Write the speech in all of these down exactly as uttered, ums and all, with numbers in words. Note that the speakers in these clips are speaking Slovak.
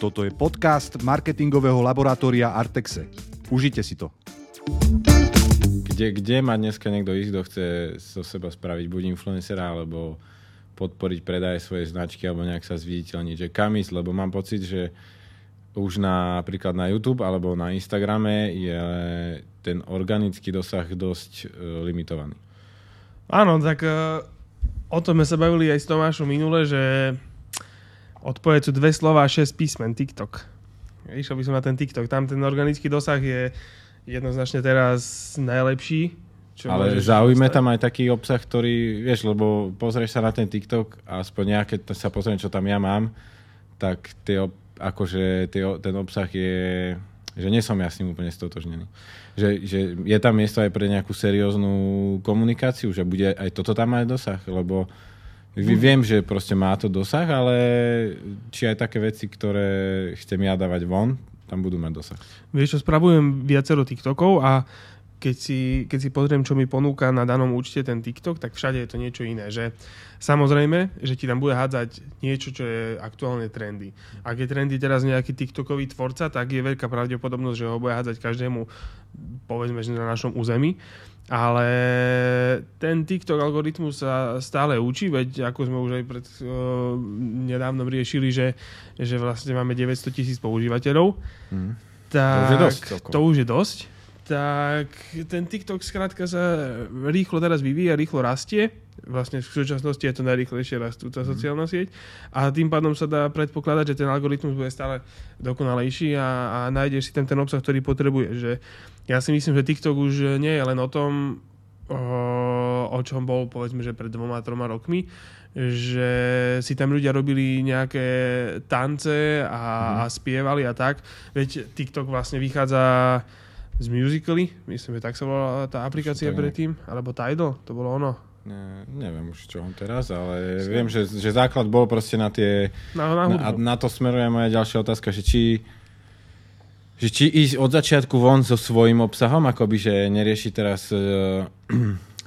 Toto je podcast marketingového laboratória Artexe. Užite si to. Kde, kde má dneska niekto ísť, kto chce zo seba spraviť buď influencera, alebo podporiť predaj svojej značky, alebo nejak sa zviditeľniť, že kam ísť, lebo mám pocit, že už na, napríklad na YouTube alebo na Instagrame je ten organický dosah dosť uh, limitovaný. Áno, tak uh, o tom sme sa bavili aj s Tomášom minule, že odpoveď sú dve slova a šesť písmen, TikTok. Išiel by som na ten TikTok, tam ten organický dosah je jednoznačne teraz najlepší. Čo ale zaujíme tam aj taký obsah, ktorý, vieš, lebo pozrieš sa na ten TikTok, aspoň nejaké, sa pozriem, čo tam ja mám, tak tie, akože tie, ten obsah je, že nie som ja s ním úplne stotožnený. Že, že je tam miesto aj pre nejakú serióznu komunikáciu, že bude aj toto tam mať dosah, lebo hm. viem, že proste má to dosah, ale či aj také veci, ktoré chcem ja dávať von, tam budú mať dosah. Vieš čo, spravujem viacero TikTokov a Keď si, keď si pozriem, čo mi ponúka na danom účte ten TikTok, tak všade je to niečo iné. Že samozrejme, že ti tam bude hádzať niečo, čo je aktuálne trendy. Ak je trendy teraz nejaký TikTokový tvorca, tak je veľká pravdepodobnosť, že ho bude hádzať každému, povedzme, že na našom území. Ale ten TikTok algoritmus sa stále učí, veď ako sme už aj pred uh, nedávno riešili, že, že vlastne máme deväťsto tisíc používateľov. Mm. Tak to už je dosť. To už je dosť. Tak ten TikTok skrátka sa rýchlo teraz vyvíja, rýchlo rastie. Vlastne v súčasnosti je to najrýchlejšie rastúca mm. sociálna sieť. A tým pádom sa dá predpokladať, že ten algoritmus bude stále dokonalejší a, a nájdeš si ten, ten obsah, ktorý potrebuješ. Že ja si myslím, že TikTok už nie je len o tom, o, o čom bol, povedzme, že pred dvoma, troma rokmi, že si tam ľudia robili nejaké tance a, mm. a spievali a tak. Veď TikTok vlastne vychádza z Musically, myslím, že tak sa volala tá aplikácia predtým, alebo Tidal, to bolo ono. Ne, neviem už čo on teraz, ale Stem. viem, že, že základ bol proste na tie... Na, na, na, na to smeruje moja ďalšia otázka, že či, že či ísť od začiatku von so svojím obsahom, akoby, že neriešiť teraz, uh,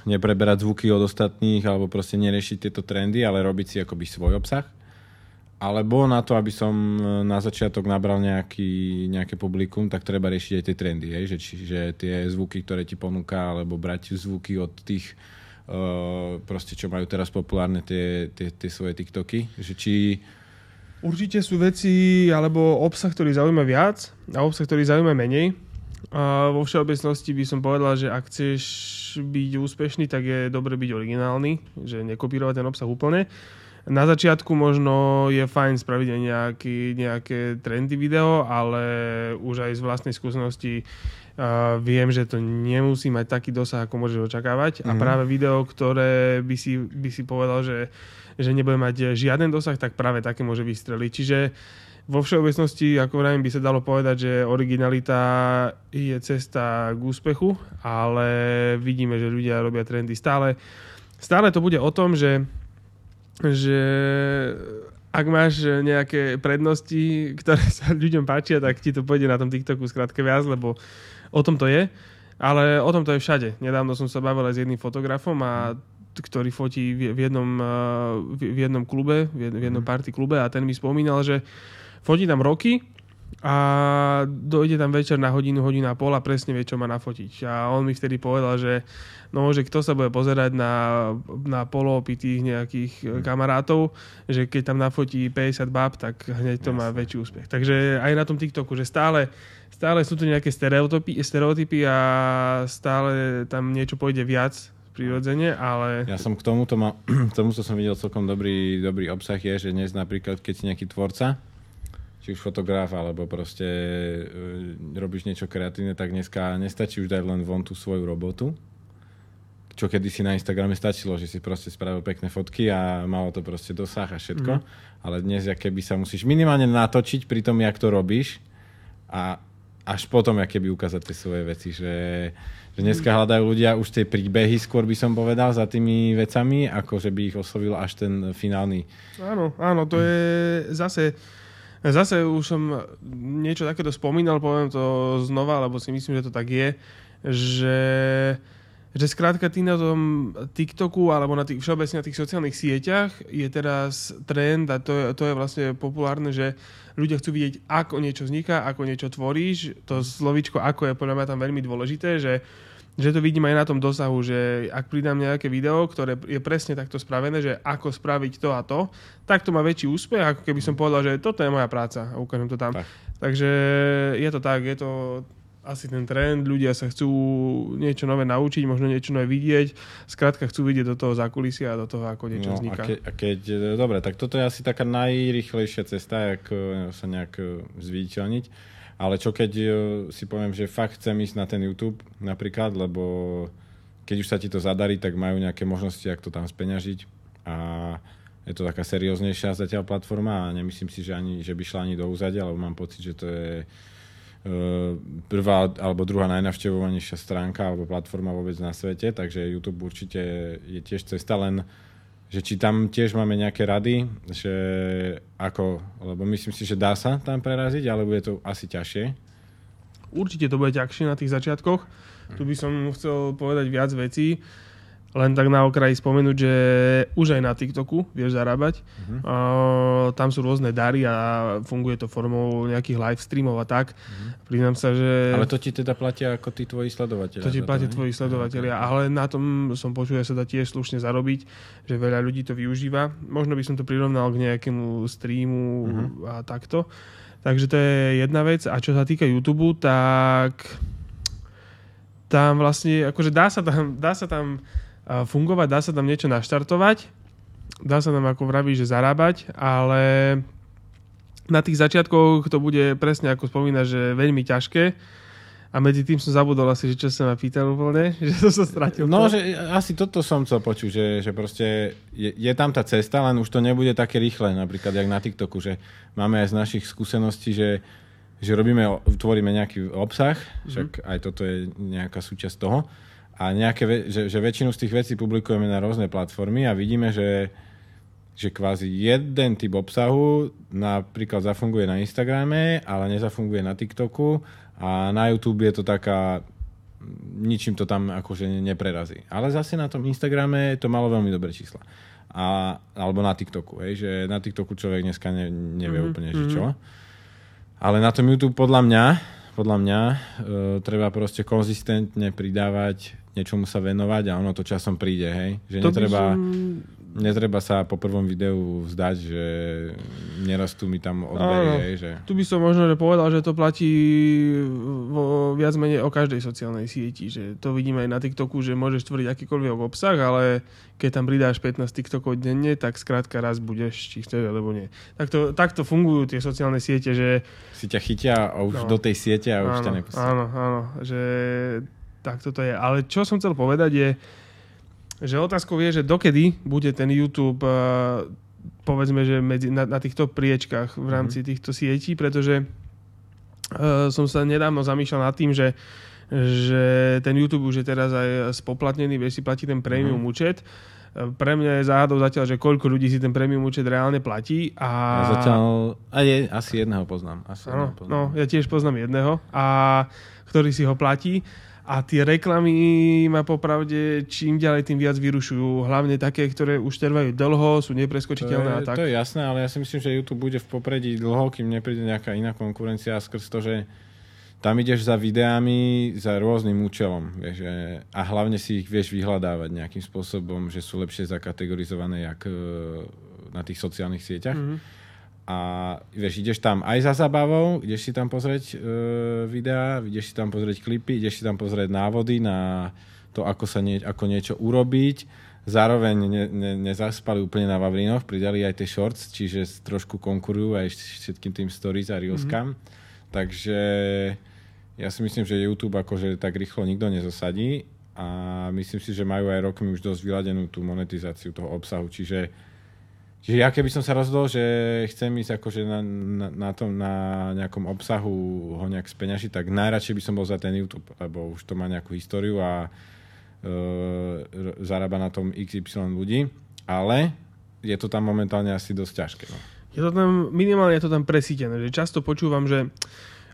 nepreberať zvuky od ostatných, alebo proste neriešiť tieto trendy, ale robiť si akoby svoj obsah. Alebo na to, aby som na začiatok nabral nejaký, nejaké publikum, tak treba riešiť aj tie trendy. Hej? Že, čiže tie zvuky, ktoré ti ponúka, alebo brať zvuky od tých, uh, proste, čo majú teraz populárne tie, tie, tie svoje TikToky. Že či... Určite sú veci, alebo obsah, ktorý zaujíma viac a obsah, ktorý zaujíma menej. A vo všeobecnosti by som povedal, že ak chceš byť úspešný, tak je dobre byť originálny, že nekopírovať ten obsah úplne. Na začiatku možno je fajn spraviť aj nejaký, nejaké trendy video, ale už aj z vlastnej skúsenosti uh, viem, že to nemusí mať taký dosah, ako môžeš očakávať. Mm-hmm. A práve video, ktoré by si, by si povedal, že, že nebude mať žiaden dosah, tak práve také môže vystreliť. Čiže vo všeobecnosti, ako vravím, by sa dalo povedať, že originalita je cesta k úspechu, ale vidíme, že ľudia robia trendy stále. Stále to bude o tom, že že ak máš nejaké prednosti, ktoré sa ľuďom páčia, tak ti to pôjde na tom TikToku skrátka viac, lebo o tom to je. Ale o tom to je všade. Nedávno som sa bavil aj s jedným fotografom, a, ktorý fotí v jednom, v jednom klube, v jednom party klube, a ten mi spomínal, že fotí tam roky a dojde tam večer na hodinu, hodina a pol a presne vie, čo má nafotiť. A on mi vtedy povedal, že, no, že kto sa bude pozerať na, na poloopitých nejakých kamarátov, že keď tam nafotí päťdesiat báb, tak hneď to má väčší úspech. Takže aj na tom TikToku, že stále, stále sú tu nejaké stereotypy, stereotypy a stále tam niečo pôjde viac prirodzene, ale... Ja som k tomuto mal, k tomuto som videl celkom dobrý, dobrý obsah je, že dnes napríklad, keď si nejaký tvorca, či už fotograf, alebo proste e, robíš niečo kreatívne, tak dneska nestačí už dať len von tú svoju robotu. Čo kedysi na Instagrame stačilo, že si proste spravil pekné fotky a malo to proste dosah a všetko. Mm. Ale dnes, keby sa musíš minimálne natočiť pri tom, jak to robíš, a až potom, aké by ukázať tie svoje veci. Že, že dneska hľadajú ľudia už tie príbehy, skôr by som povedal, za tými vecami, ako že by ich oslovil až ten finálny. Áno, áno, to je zase... Zase už som niečo takéto spomínal, poviem to znova, lebo si myslím, že to tak je, že že skrátka ty na tom TikToku alebo na tých, všeobecne na tých sociálnych sieťach je teraz trend a to je, to je vlastne populárne, že ľudia chcú vidieť, ako niečo vzniká, ako niečo tvoríš. To slovíčko ako je podľa mňa tam veľmi dôležité, že, že to vidím aj na tom dosahu, že ak pridám nejaké video, ktoré je presne takto spravené, že ako spraviť to a to, tak to má väčší úspech, ako keby som povedal, že toto je moja práca a ukážem to tam. Tak. Takže je to tak, je to... asi ten trend, ľudia sa chcú niečo nové naučiť, možno niečo nové vidieť. Skrátka chcú vidieť do toho zákulisia a do toho, ako niečo no, vzniká. A ke, a keď, dobre, tak toto je asi taká najrýchlejšia cesta, jak sa nejak zviditeľniť. Ale čo keď si poviem, že fakt chcem ísť na ten YouTube napríklad, lebo keď už sa ti to zadarí, tak majú nejaké možnosti, jak to tam speňažiť. A je to taká serióznejšia zatiaľ platforma a nemyslím si, že, ani, že by šla ani do úzadia, lebo mám pocit, že to je prvá alebo druhá najnavštevovanejšia stránka alebo platforma vôbec na svete, takže YouTube určite je tiež cesta, len že či tam tiež máme nejaké rady, že ako, lebo myslím si, že dá sa tam preraziť, alebo je to asi ťažšie? Určite to bude ťažšie na tých začiatkoch. Tu by som chcel povedať viac vecí. Len tak na okraji spomenúť, že už aj na TikToku vieš zarábať. Uh-huh. Uh, tam sú rôzne dary a funguje to formou nejakých live streamov a tak. Uh-huh. Priznám sa, že... Ale to ti teda platia ako tí tvoji sledovatelia. To ti platia tvoji sledovatelia, okay. Ale na tom som počul, že sa dá tiež slušne zarobiť, že veľa ľudí to využíva. Možno by som to prirovnal k nejakému streamu uh-huh. a takto. Takže to je jedna vec. A čo sa týka YouTube, tak tam vlastne, akože dá sa tam, dá sa tam fungovať, dá sa tam niečo naštartovať, dá sa tam, ako vravíš, že zarábať, ale na tých začiatkoch to bude presne, ako spomínaš, že veľmi ťažké a medzi tým som zabudol asi, že čo sa ma pýtal úplne, že som sa stratil. No, že asi toto som chcel počuť, že, že proste je, je tam tá cesta, len už to nebude také rýchle, napríklad jak na TikToku, že máme aj z našich skúseností, že, že robíme, tvoríme nejaký obsah, mm-hmm. však aj toto je nejaká súčasť toho, a nejaké, že, že väčšinu z tých vecí publikujeme na rôzne platformy a vidíme, že, že kvázi jeden typ obsahu napríklad zafunguje na Instagrame, ale nezafunguje na TikToku a na YouTube je to taká, ničím to tam akože neprerazí. Ale zase na tom Instagrame to malo veľmi dobré čísla. A, alebo na TikToku, hej, že na TikToku človek dneska ne, nevie mm-hmm. úplne, že čo. Ale na tom YouTube podľa mňa, podľa mňa e, treba proste konzistentne pridávať, niečomu sa venovať a ono to časom príde, hej? Že netreba, som... netreba sa po prvom videu vzdať, že nerastú mi tam odbery, hej? Že... Tu by som možno povedal, že to platí vo viac menej o každej sociálnej sieti, že to vidíme aj na TikToku, že môžeš tvoriť akýkoľvek obsah, ale keď tam pridáš pätnásť TikTokov denne, tak skrátka raz budeš, či chceš, alebo nie. Takto, takto fungujú tie sociálne siete, že... Si ťa chytia a už no. do tej siete a áno, už ťa nepustí. Áno, áno, že... Tak toto je. Ale čo som chcel povedať je, že otázkou je, že dokedy bude ten YouTube, povedzme, že medzi, na, na týchto priečkách v rámci týchto sietí, pretože uh, som sa nedávno zamýšľal nad tým, že, že ten YouTube už je teraz aj spoplatnený, vieš si platí ten premium mm. účet. Pre mňa je záhadou zatiaľ, že koľko ľudí si ten premium účet reálne platí. A ja zatiaľ a je, asi jedného poznám. Asi ano, jedného poznám. No, ja tiež poznám jedného, a ktorý si ho platí. A tie reklamy ma popravde čím ďalej tým viac vyrušujú. Hlavne také, ktoré už trvajú dlho, sú nepreskočiteľné a tak. To je jasné, ale ja si myslím, že YouTube bude v popredí dlho, kým nepríde nejaká iná konkurencia skrz to, že tam ideš za videami, za rôznym účelom. Vieš, a hlavne si ich vieš vyhľadávať nejakým spôsobom, že sú lepšie zakategorizované jak na tých sociálnych sieťach. Mm-hmm. A vieš, ideš tam aj za zabavou, ideš si tam pozrieť e, videá, ideš si tam pozrieť klipy, ideš si tam pozrieť návody na to, ako sa nie, ako niečo urobiť. Zároveň ne, ne, nezaspali úplne na vavrinoch, pridali aj tie shorts, čiže trošku konkurujú aj všetkým tým stories a reelskám. Mm-hmm. Takže ja si myslím, že YouTube akože tak rýchlo nikto nezosadí a myslím si, že majú aj rokmi už dosť vyladenú tú monetizáciu toho obsahu, čiže Čiže ja keby som sa rozhodol, že chcem ísť akože na, na, na, tom, na nejakom obsahu ho nejak speňažiť, tak najradšej by som bol za ten YouTube, lebo už to má nejakú históriu a e, zarába na tom iks ypsilon ľudí, ale je to tam momentálne asi dosť ťažké. No. Je to tam, minimálne je to tam presítené. Často počúvam, že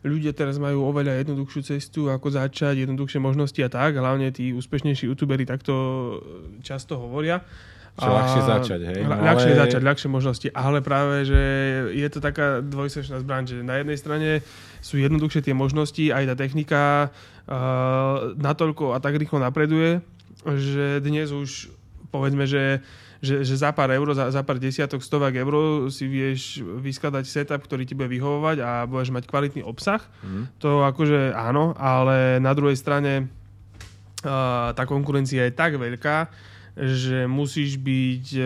ľudia teraz majú oveľa jednoduchšiu cestu, ako začať, jednoduchšie možnosti a tak. Hlavne tí úspešnejší youtuberi takto často hovoria. Čo a ľahšie začať, hej? L- ľahšie Ale... začať, ľahšie možnosti. Ale práve, že je to taká dvojsečná zbraň, že na jednej strane sú jednoduchšie tie možnosti, aj tá technika uh, natoľko a tak rýchlo napreduje, že dnes už povedzme, že Že, že za pár euro, za, za pár desiatok, stovák euro si vieš vyskladať setup, ktorý ti bude vyhovovať a budeš mať kvalitný obsah. Mm. To akože áno, ale na druhej strane uh, tá konkurencia je tak veľká, že musíš byť uh,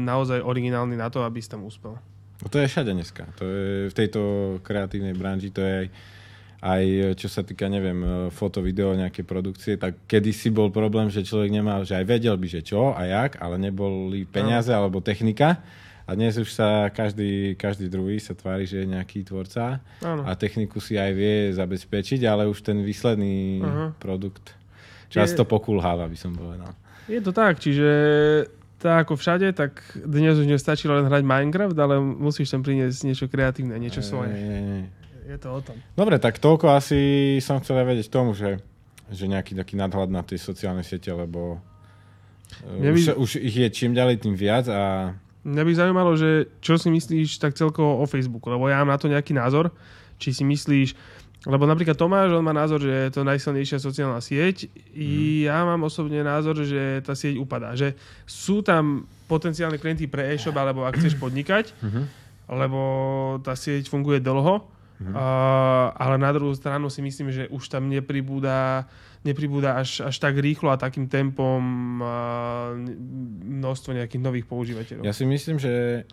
naozaj originálny na to, aby si tam uspel. No to je všade dneska. To je v tejto kreatívnej branži, to je aj, aj čo sa týka, neviem, foto, video, nejaké produkcie, tak kedysi bol problém, že človek nemal, že aj vedel by, že čo a jak, ale neboli peniaze alebo technika. A dnes už sa každý, každý druhý sa tvári, že je nejaký tvorca. Áno. A techniku si aj vie zabezpečiť, ale už ten výsledný uh-huh. produkt často je... pokulháva, by som povedal. Je to tak, čiže tá ako všade, tak dnes už nestačí len hrať Minecraft, ale musíš tam priniesť niečo kreatívne, niečo svoje. Je to o tom. Dobre, tak toľko asi som chcel vedieť tomu, že, že nejaký taký nadhľad na tie sociálne siete, lebo mňa by... už, už ich je čím ďalej tým viac. A... Mňa by zaujímalo, že čo si myslíš tak celkovo o Facebooku, lebo ja mám na to nejaký názor, či si myslíš, lebo napríklad Tomáš, on má názor, že je to najsilnejšia sociálna sieť, i hmm. ja mám osobne názor, že tá sieť upadá, že sú tam potenciálne klienti pre e-shop, alebo ak chceš podnikať, lebo tá sieť funguje dlho. Mhm. Uh, ale na druhú stranu si myslím, že už tam nepribúda, nepribúda až, až tak rýchlo a takým tempom uh, množstvo nejakých nových používateľov. Ja si myslím, že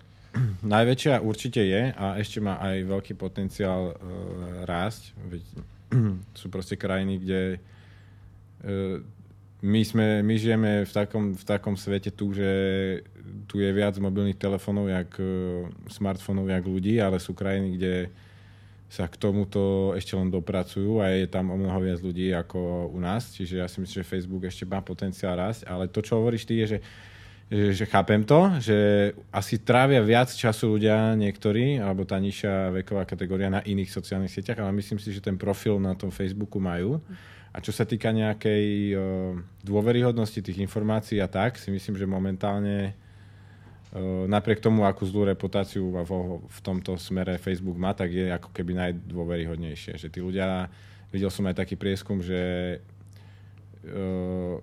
najväčšia určite je a ešte má aj veľký potenciál uh, rásť. Veď, sú proste krajiny, kde uh, my, sme, my žijeme v takom, v takom svete tu, že tu je viac mobilných telefónov, jak uh, smartfónov, jak ľudí, ale sú krajiny, kde sa k tomuto ešte len dopracujú a je tam o mnoho viac ľudí ako u nás. Čiže ja si myslím, že Facebook ešte má potenciál rásť. Ale to, čo hovoríš ty, je, že, že, že chápem to, že asi trávia viac času ľudia niektorí, alebo tá nižšia veková kategória na iných sociálnych sieťach, ale myslím si, že ten profil na tom Facebooku majú. A čo sa týka nejakej o, dôveryhodnosti tých informácií a tak, si myslím, že momentálne napriek tomu, akú zlú reputáciu v tomto smere Facebook má, tak je ako keby najdôveryhodnejšie. Že tí ľudia, videl som aj taký prieskum, že uh,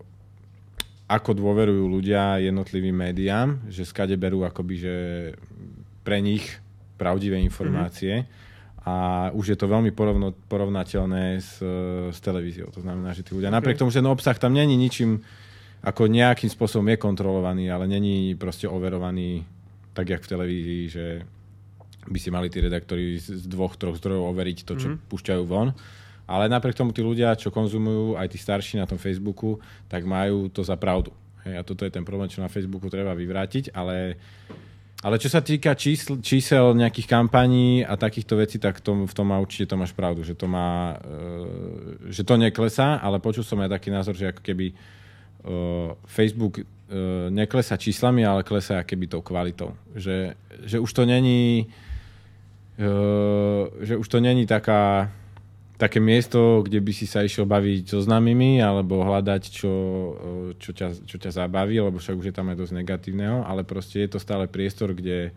ako dôverujú ľudia jednotlivým médiám, že skade berú akoby, že pre nich pravdivé informácie. Mm-hmm. A už je to veľmi porovno, porovnateľné s, s televíziou. To znamená, že tí ľudia, okay. napriek tomu, že ten obsah tam není ničím ako nejakým spôsobom je kontrolovaný, ale není proste overovaný tak, jak v televízii, že by si mali tí redaktori z dvoch, troch zdrojov overiť to, čo mm. púšťajú von. Ale napriek tomu tí ľudia, čo konzumujú, aj tí starší na tom Facebooku, tak majú to za pravdu. Hej, a toto je ten problém, čo na Facebooku treba vyvrátiť, ale, ale čo sa týka čísl, čísel nejakých kampaní a takýchto vecí, tak tom, v tom má určite to máš pravdu, že to, má, e, že to neklesá, ale počul som aj taký názor, že ako keby Facebook neklesá číslami, ale klesá akéby tou kvalitou. Že, že už to není že už to není taká, také miesto, kde by si sa išiel baviť so známymi alebo hľadať, čo, čo, ťa, čo ťa zabaví, lebo však už je tam aj dosť negatívneho, ale proste je to stále priestor, kde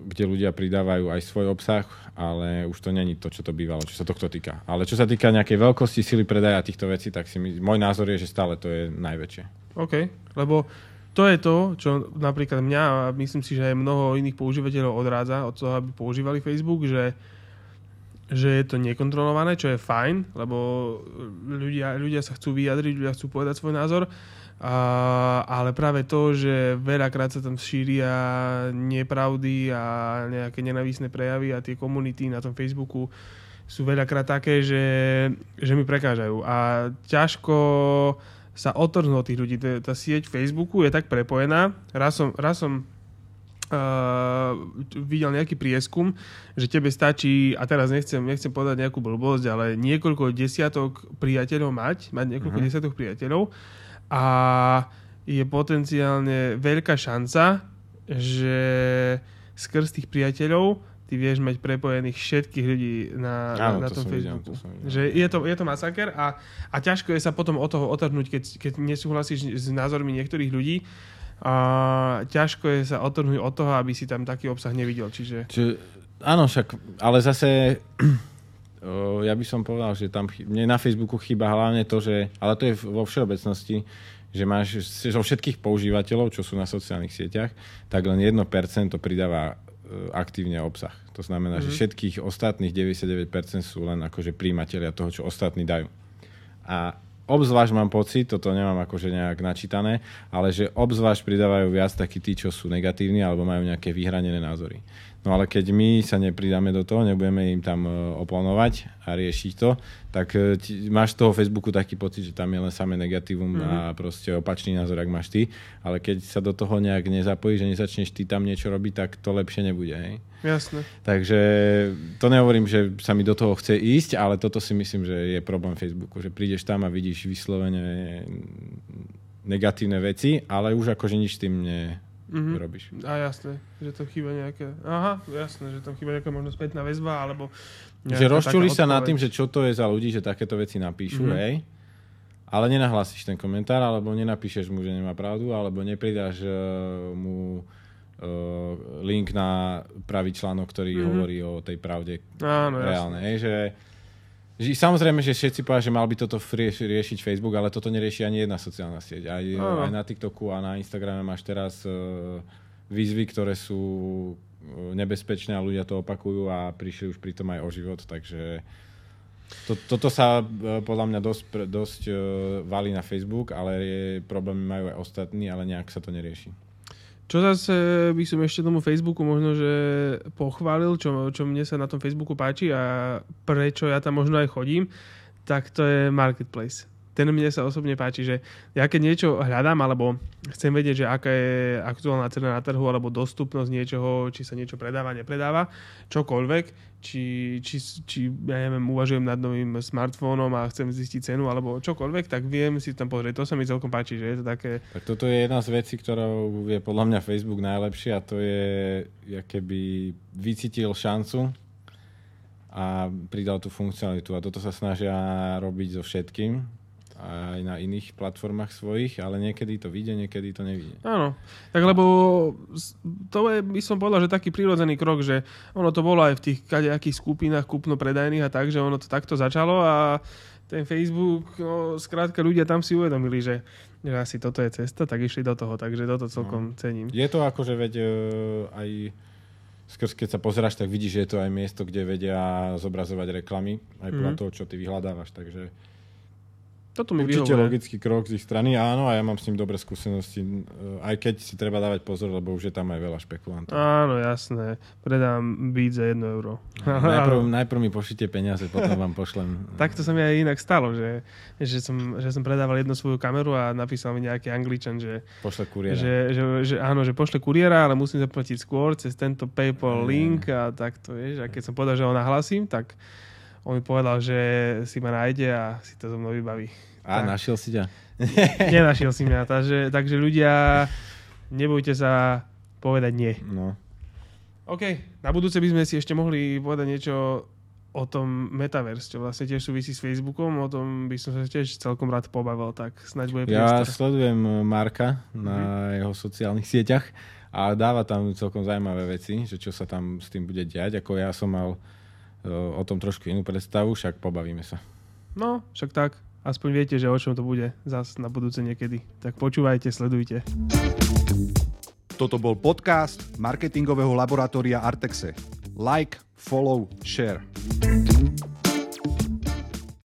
kde ľudia pridávajú aj svoj obsah, ale už to není to, čo to bývalo, čo sa tohto týka. Ale čo sa týka nejakej veľkosti, sily predaja týchto vecí, tak si my, môj názor je, že stále to je najväčšie. OK, lebo to je to, čo napríklad mňa a myslím si, že aj mnoho iných používateľov odrádza od toho, aby používali Facebook, že, že je to nekontrolované, čo je fajn, lebo ľudia, ľudia sa chcú vyjadriť, ľudia chcú povedať svoj názor, A, ale práve to, že veľakrát sa tam šíria nepravdy a nejaké nenávisné prejavy a tie komunity na tom Facebooku sú veľakrát také, že, že mi prekážajú. A ťažko sa odtrhnú od tých ľudí. Tá sieť Facebooku je tak prepojená. Raz som, raz som uh, videl nejaký prieskum, že tebe stačí, a teraz nechcem, nechcem povedať nejakú blbosť, ale niekoľko desiatok priateľov mať, mať niekoľko mhm. desiatok priateľov, a je potenciálne veľká šanca, že skrz tých priateľov ty vieš mať prepojených všetkých ľudí na, áno, na, na tom Facebooku. Videl, to že je, to, je to masaker a, a ťažko je sa potom od toho otrhnúť, keď, keď nesúhlasíš s názormi niektorých ľudí. A ťažko je sa otrhnúť od toho, aby si tam taký obsah nevidel. Čiže... Čiže áno, však, ale zase ja by som povedal, že tam mne na Facebooku chýba hlavne to, že, ale to je vo všeobecnosti, že máš zo všetkých používateľov, čo sú na sociálnych sieťach, tak len jedno percento pridáva aktívne obsah. To znamená, mm-hmm. že všetkých ostatných deväťdesiatdeväť percent sú len akože príjimatelia toho, čo ostatní dajú. A obzvlášť mám pocit, toto nemám akože nejak načítané, ale že obzvlášť pridávajú viac takí tí, čo sú negatívni alebo majú nejaké vyhranené názory. No ale keď my sa nepridáme do toho, nebudeme im tam oponovať a riešiť to, tak máš z toho Facebooku taký pocit, že tam je len samé negatívum mm-hmm. a proste opačný názor, ak máš ty. Ale keď sa do toho nejak nezapojíš, že nezačneš ty tam niečo robiť, tak to lepšie nebude. Hej? Jasne. Takže to nehovorím, že sa mi do toho chce ísť, ale toto si myslím, že je problém Facebooku. Že prídeš tam a vidíš vyslovene negatívne veci, ale už akože nič tým ne... Mm-hmm. robíš. A jasné, že tam chýba nejaké... Aha, jasné, že tam chýba nejaká možno spätná väzba, alebo... Že rozčulíš sa nad tým, že čo to je za ľudí, že takéto veci napíšu, mm-hmm. hej? Ale nenahlásiš ten komentár, alebo nenapíšeš mu, že nemá pravdu, alebo nepridáš uh, mu uh, link na pravý článok, ktorý mm-hmm. hovorí o tej pravde áno, reálnej. Hej, že... Samozrejme, že všetci povedia, že mal by toto rieš- riešiť Facebook, ale toto nerieši ani jedna sociálna sieť. Aj, aj na TikToku a na Instagrame máš teraz uh, výzvy, ktoré sú nebezpečné a ľudia to opakujú a prišli už pri tom aj o život. Takže to, toto sa uh, podľa mňa dosť, dosť uh, valí na Facebook, ale je, problémy majú aj ostatní, ale nejak sa to nerieši. Čo zase by som ešte tomu Facebooku možno, že pochválil, čo, čo mne sa na tom Facebooku páči a prečo ja tam možno aj chodím, tak to je Marketplace. Ten mne sa osobne páči, že ja keď niečo hľadám, alebo chcem vedieť, že aká je aktuálna cena na trhu, alebo dostupnosť niečoho, či sa niečo predáva, nepredáva, čokoľvek, či, či, či ja neviem, uvažujem nad novým smartfónom a chcem zistiť cenu, alebo čokoľvek, tak viem si tam pozrieť. To sa mi celkom páči, že je to také... Tak toto je jedna z vecí, ktorou je podľa mňa Facebook najlepšia a to je, ja keby vycítil šancu a pridal tú funkcionalitu. A toto sa snažia robiť so všetkým. Aj na iných platformách svojich, ale niekedy to vyjde, niekedy to nevyjde. Áno, tak lebo to je, by som povedal, že taký prírodzený krok, že ono to bolo aj v tých kadejakých skupinách kúpno-predajných a tak, že ono to takto začalo a ten Facebook, no, skrátka ľudia tam si uvedomili, že, že asi toto je cesta, tak išli do toho, takže toto celkom no. cením. Je to akože veď aj skrz keď sa pozeráš, tak vidíš, že je to aj miesto, kde vedia zobrazovať reklamy, aj podľa mm. toho, čo ty vyhľadávaš, takže toto mi určite vyhovuje. Logický krok z ich strany, áno, a ja mám s ním dobré skúsenosti, aj keď si treba dávať pozor, lebo už je tam aj veľa špekulantov. Áno, jasné. Predám byt za jedno euro. Najprv, najprv mi pošlite peniaze, potom vám pošlem. Takto sa mi aj inak stalo, že, že, som, že som predával jednu svoju kameru a napísal mi nejaký Angličan, že pošle kuriéra. Že, že, že, áno, že pošle kuriéra, ale musím zaplatiť skôr cez tento PayPal link a takto, vieš. A keď som povedal, že ho nahlasím, tak on mi povedal, že si ma nájde a si to so mnou vybaví. A tak. Našiel si ťa? Nenašiel si mňa. Takže, takže ľudia, nebojte sa povedať nie. No. OK, na budúce by sme si ešte mohli povedať niečo o tom Metaverse, čo vlastne tiež súvisí s Facebookom. O tom by som sa tiež celkom rád pobavil, tak snáď bude priestor. Ja sledujem Marka na mm-hmm. jeho sociálnych sieťach a dáva tam celkom zaujímavé veci, že čo sa tam s tým bude diať. Ako ja som mal o tom trošku inú predstavu, však pobavíme sa. No, však tak. Aspoň viete, že o čom to bude zas na budúce niekedy. Tak počúvajte, sledujte. Toto bol podcast marketingového laboratória Artexe. Like, follow, share.